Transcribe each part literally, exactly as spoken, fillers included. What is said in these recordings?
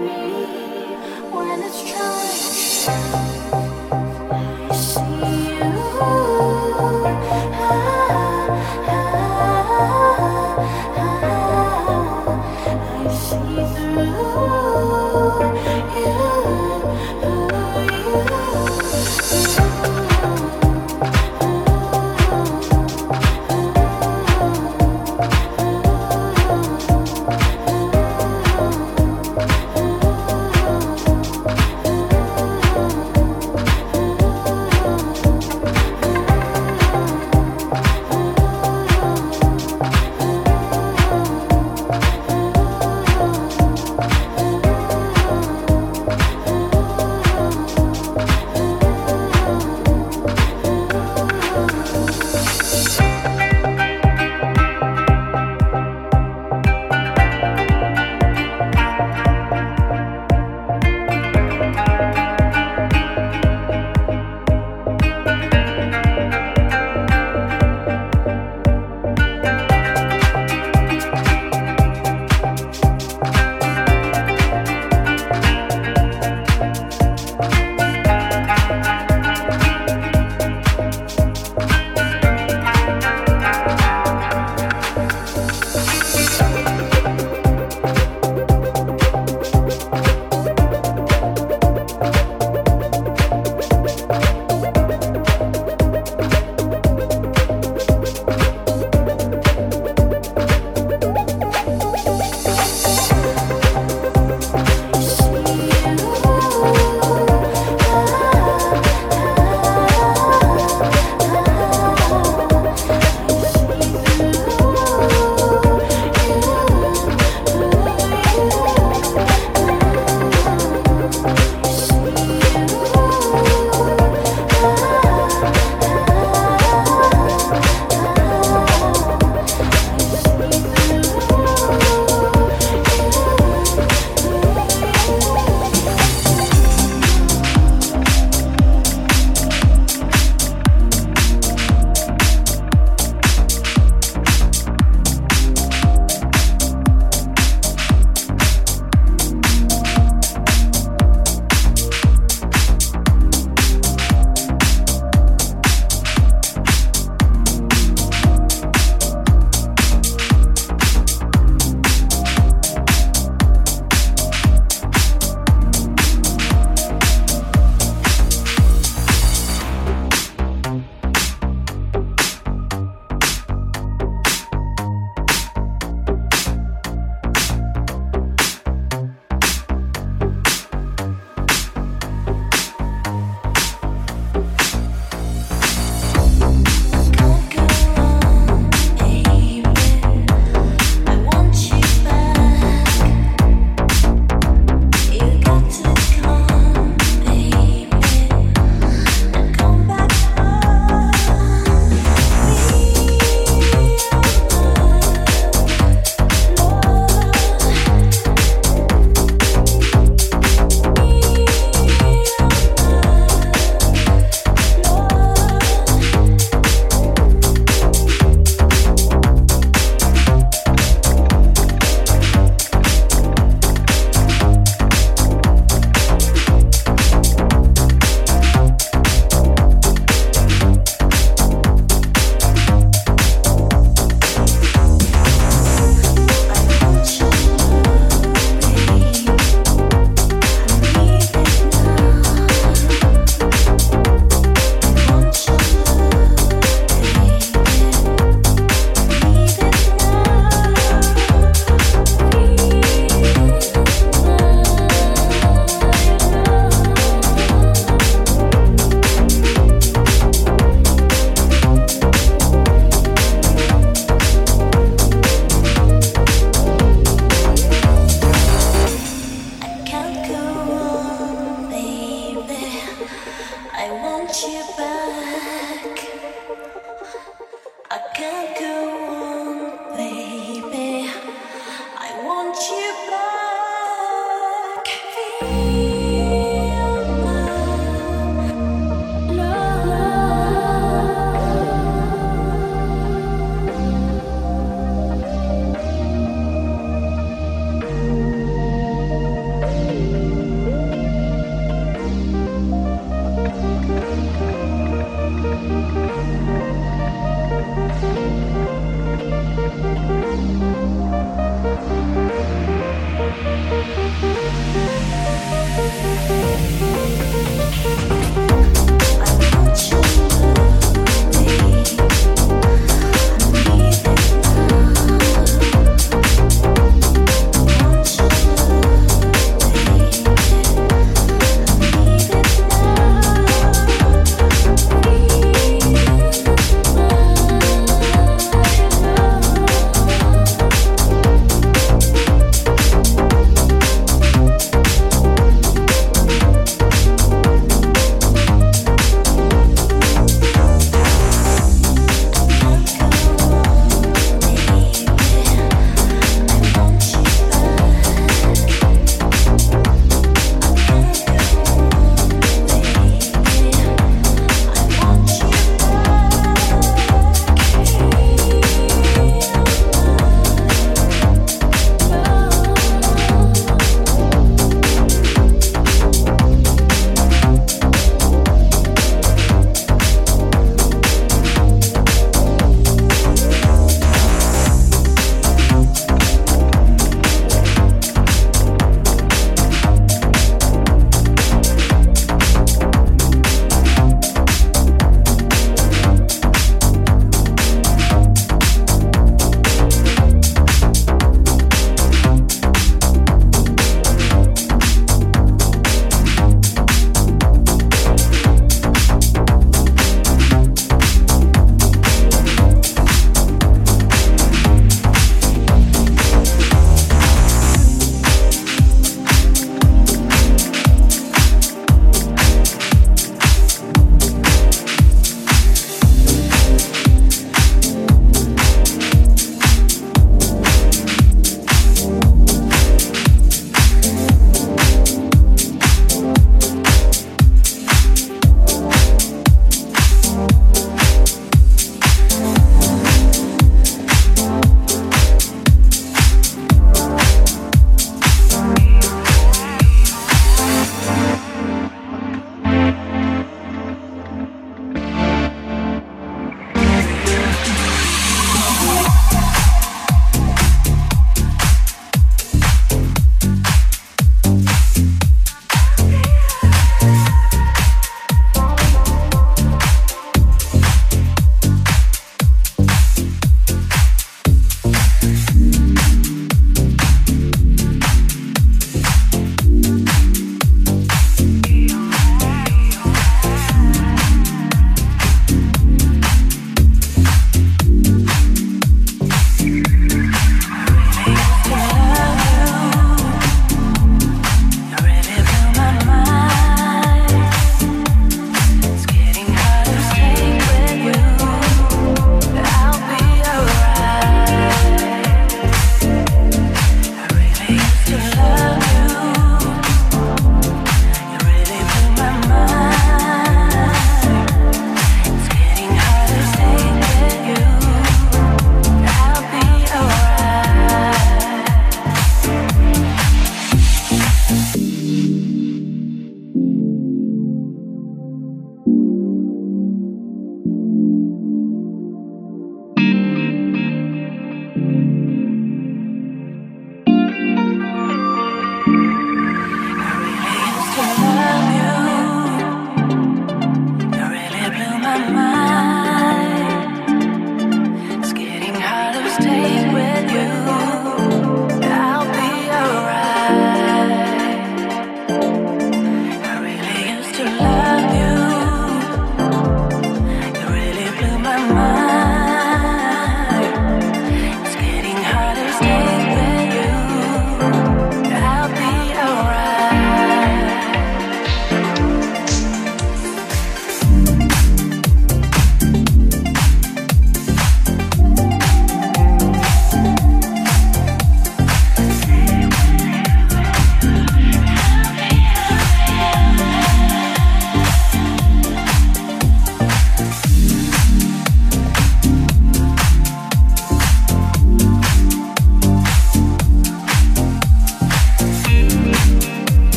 Thank you.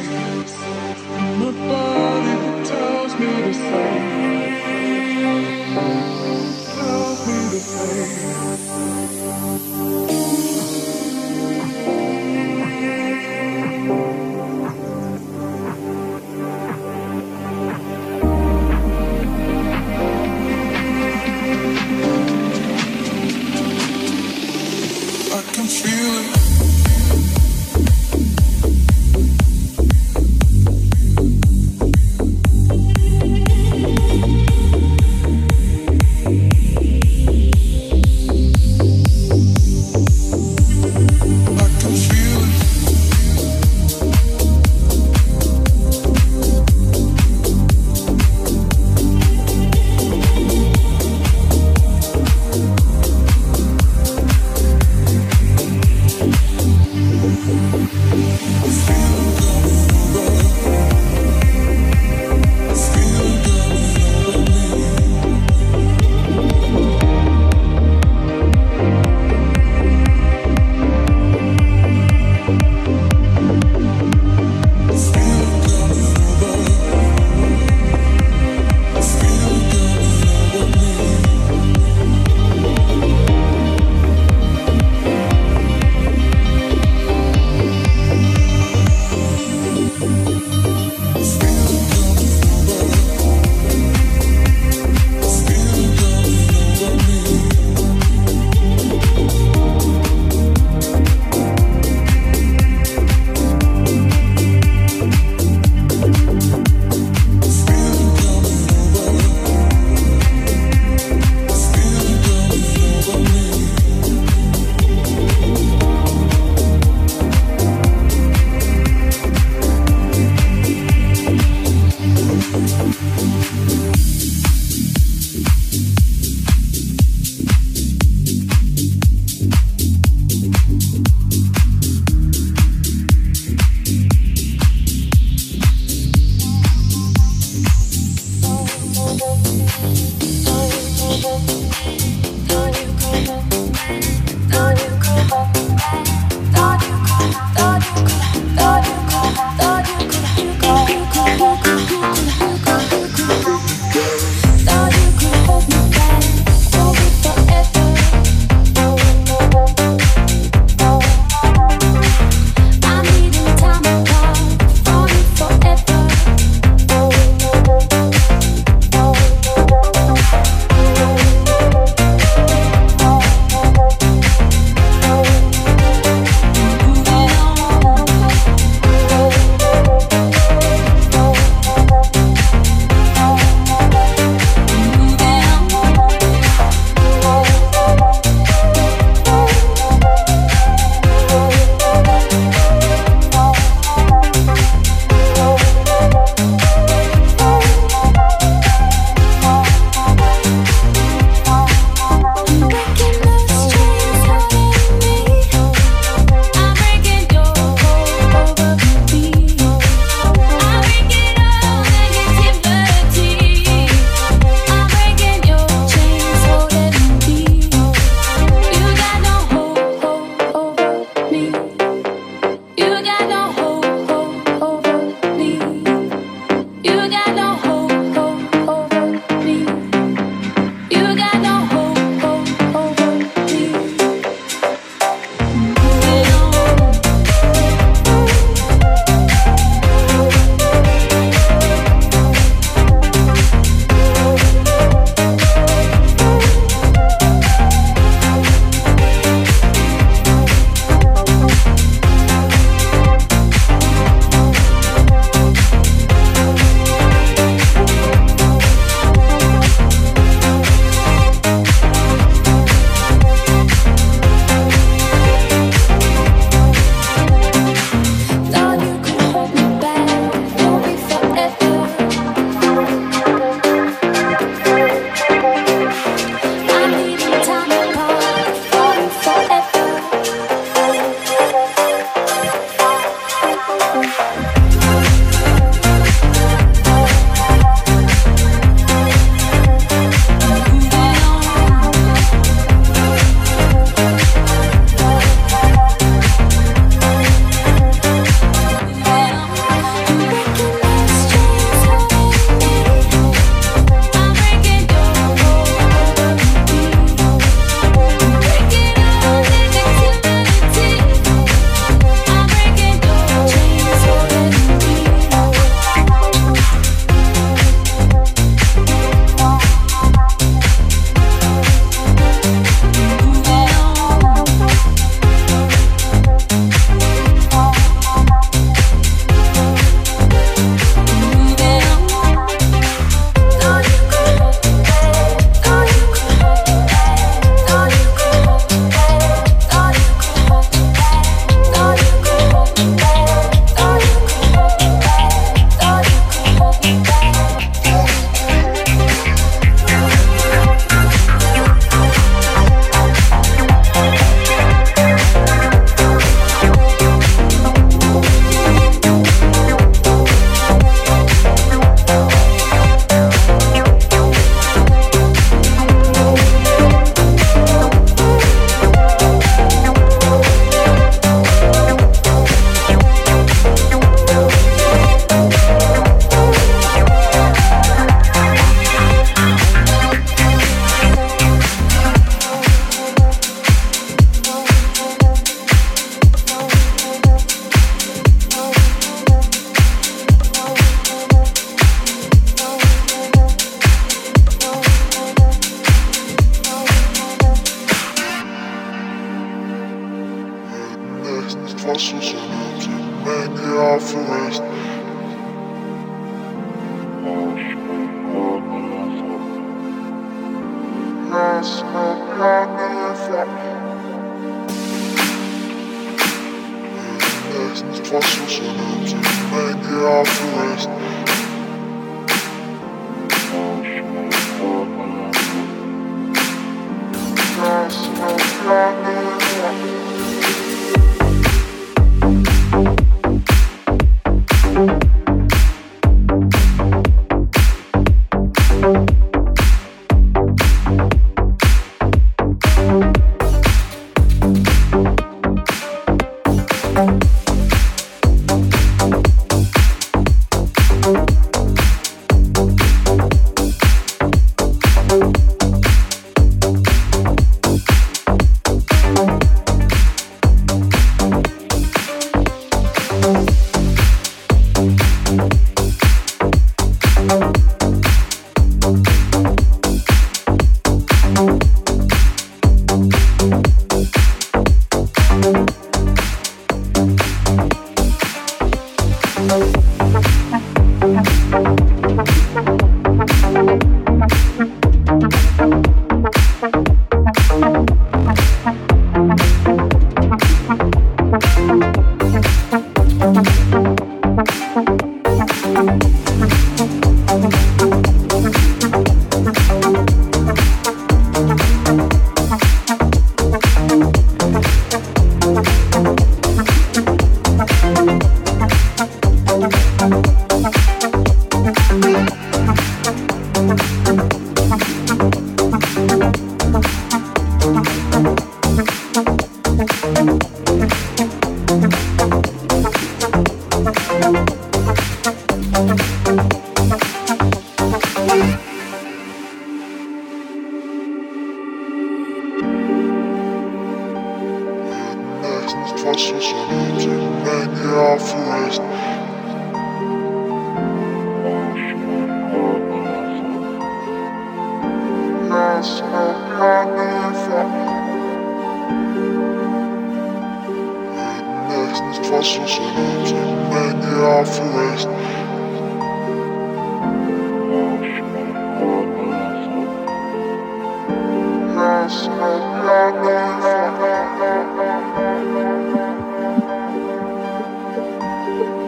Thank you.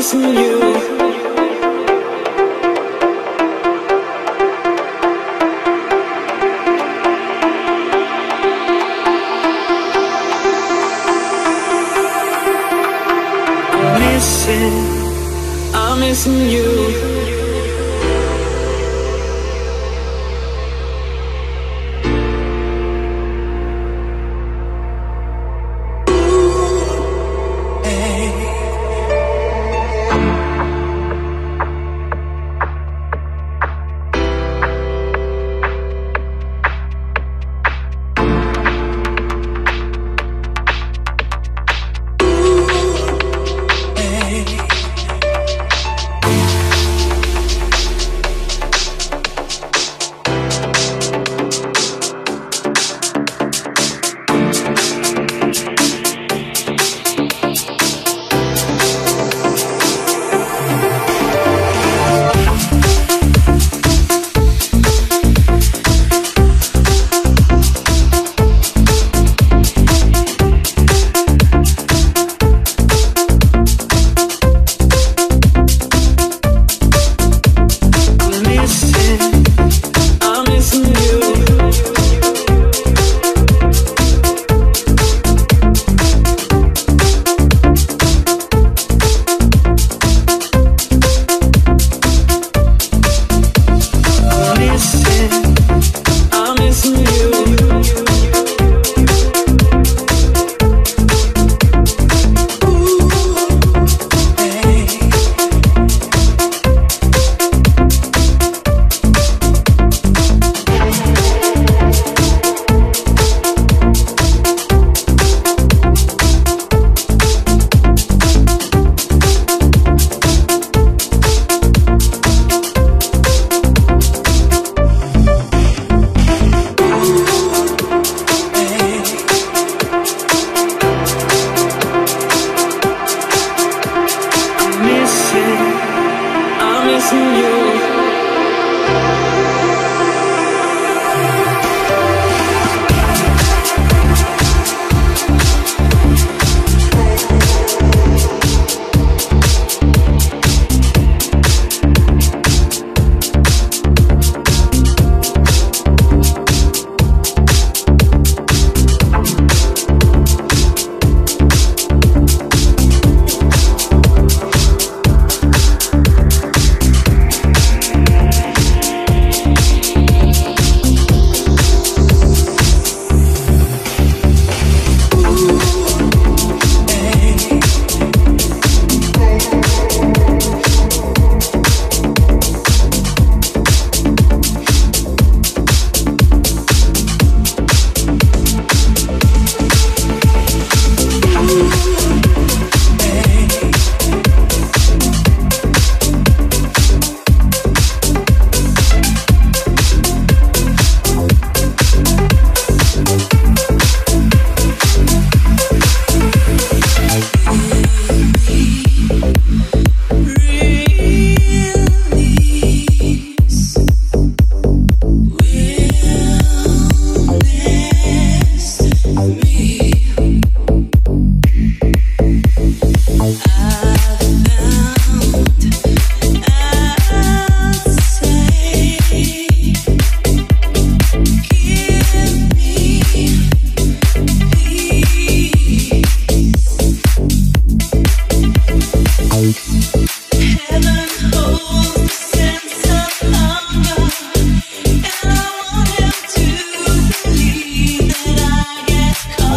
missing you. I'm missing you.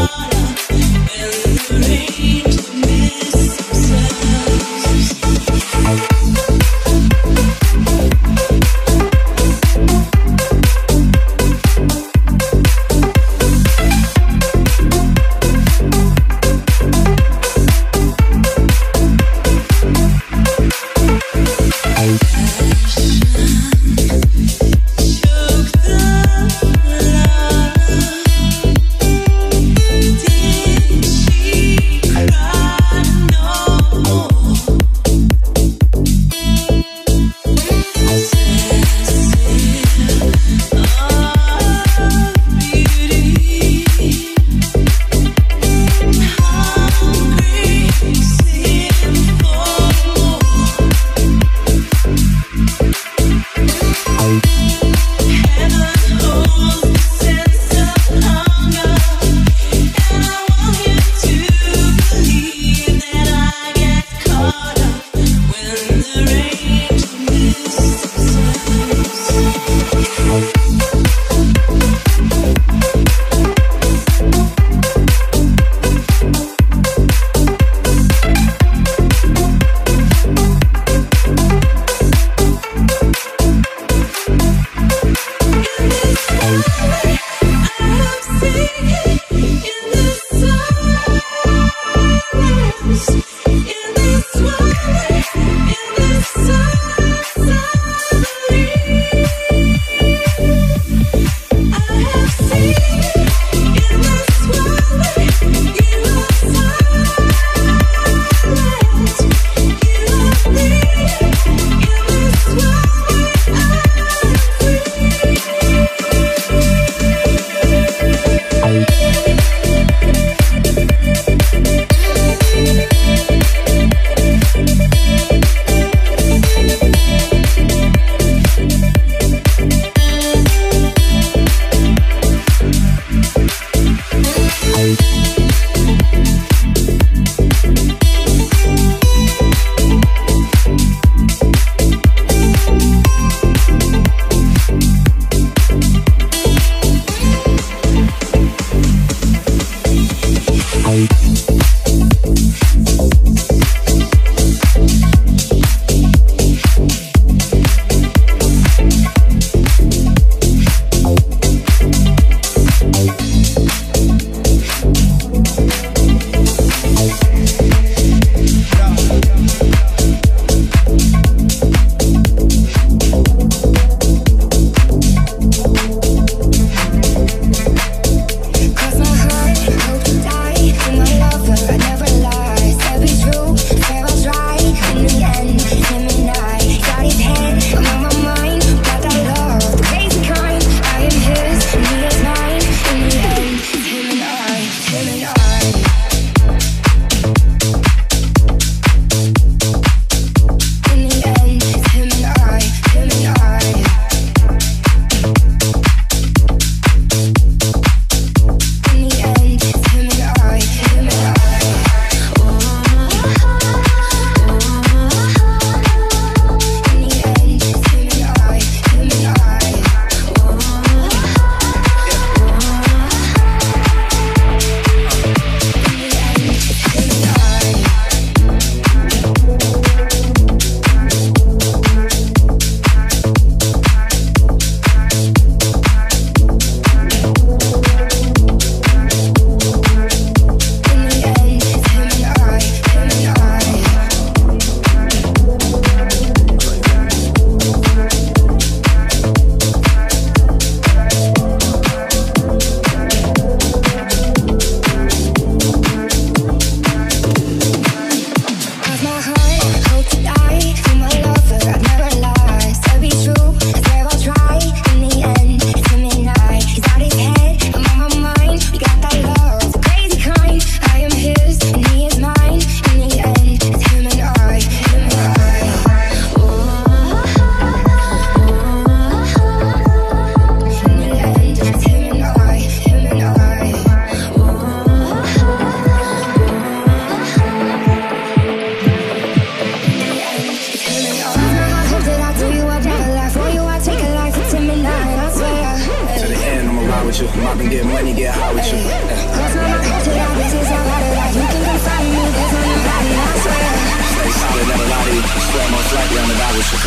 Oh,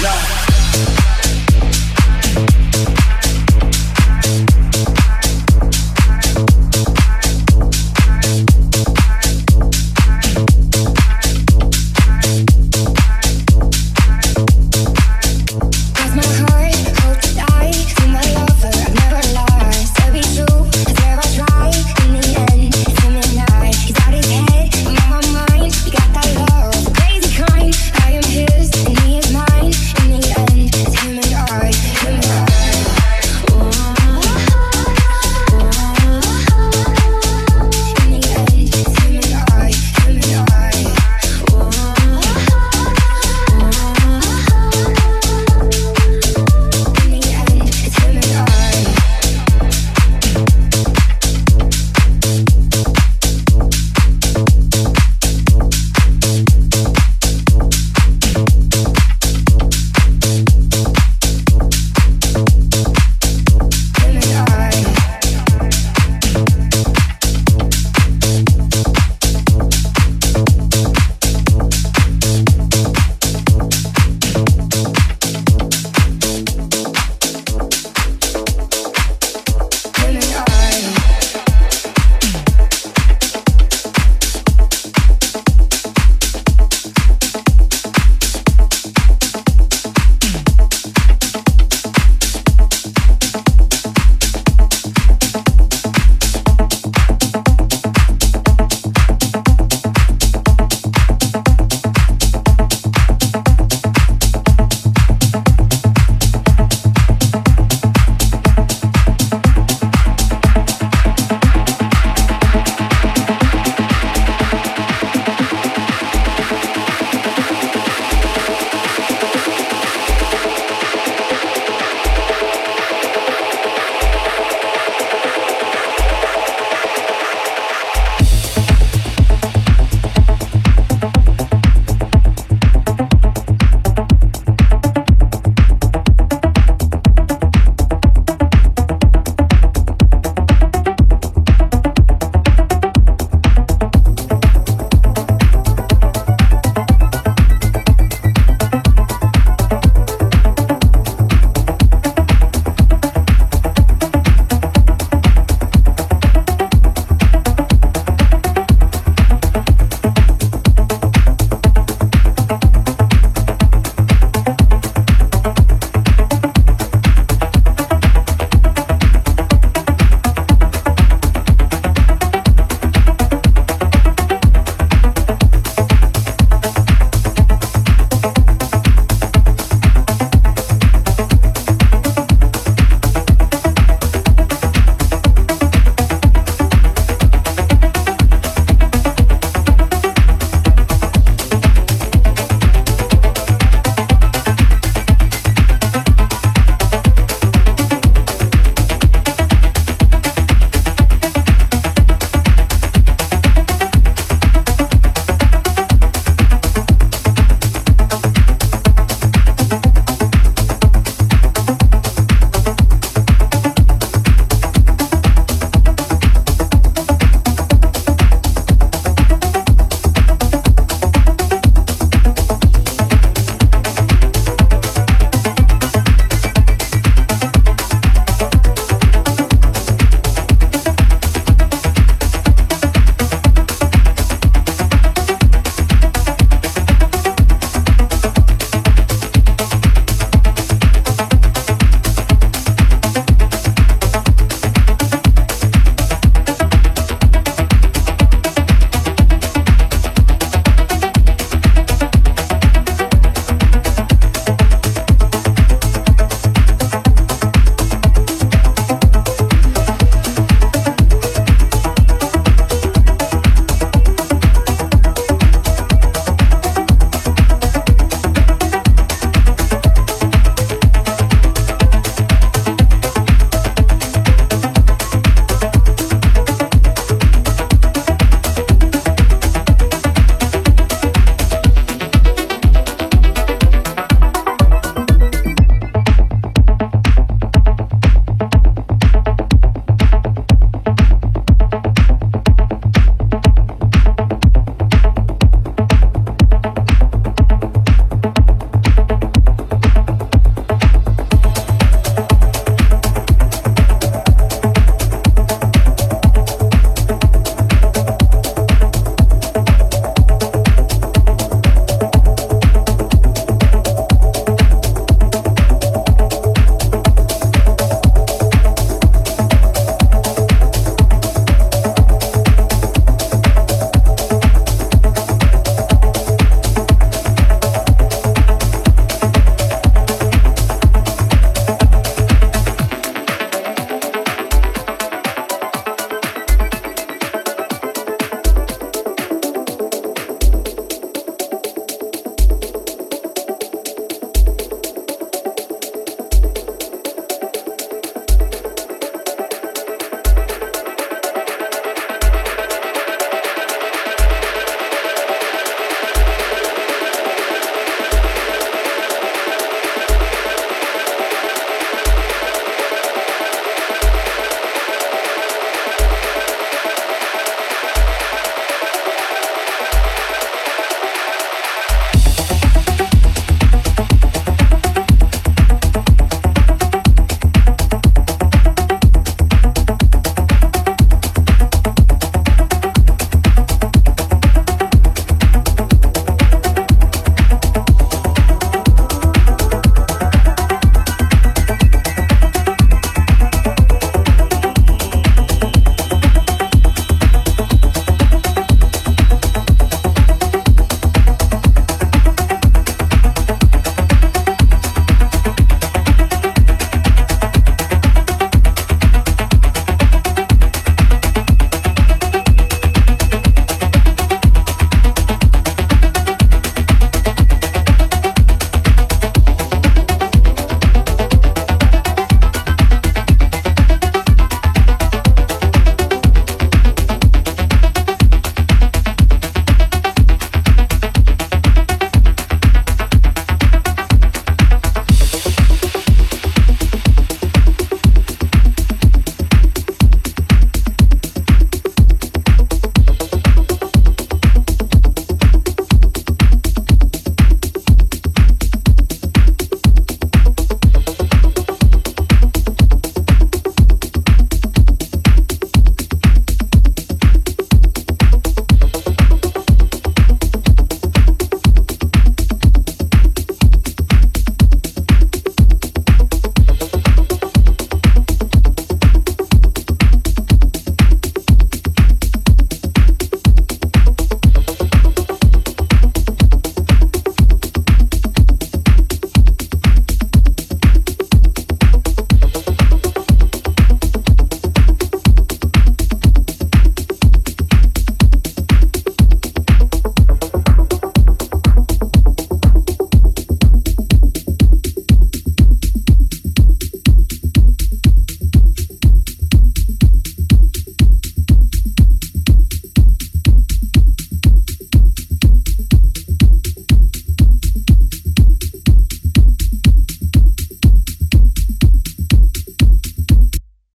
Nah.